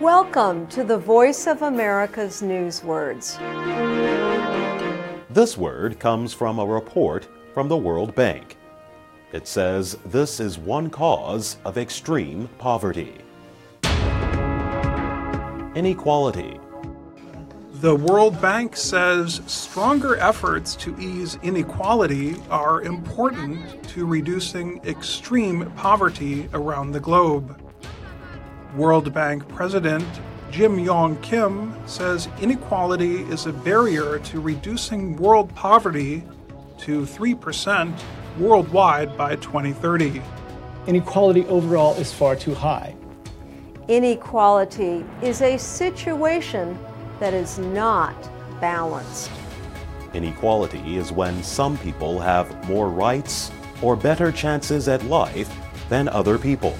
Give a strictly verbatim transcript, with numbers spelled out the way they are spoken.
Welcome to the Voice of America's Newswords. This word comes from a report from the World Bank. It says this is one cause of extreme poverty. Inequality. The World Bank says stronger efforts to ease inequality are important to reducing extreme poverty around the globe. World Bank President Jim Yong Kim says inequality is a barrier to reducing world poverty to three percent worldwide by twenty thirty. Inequality overall is far too high. Inequality is a situation that is not balanced. Inequality is when some people have more rights or better chances at life than other people.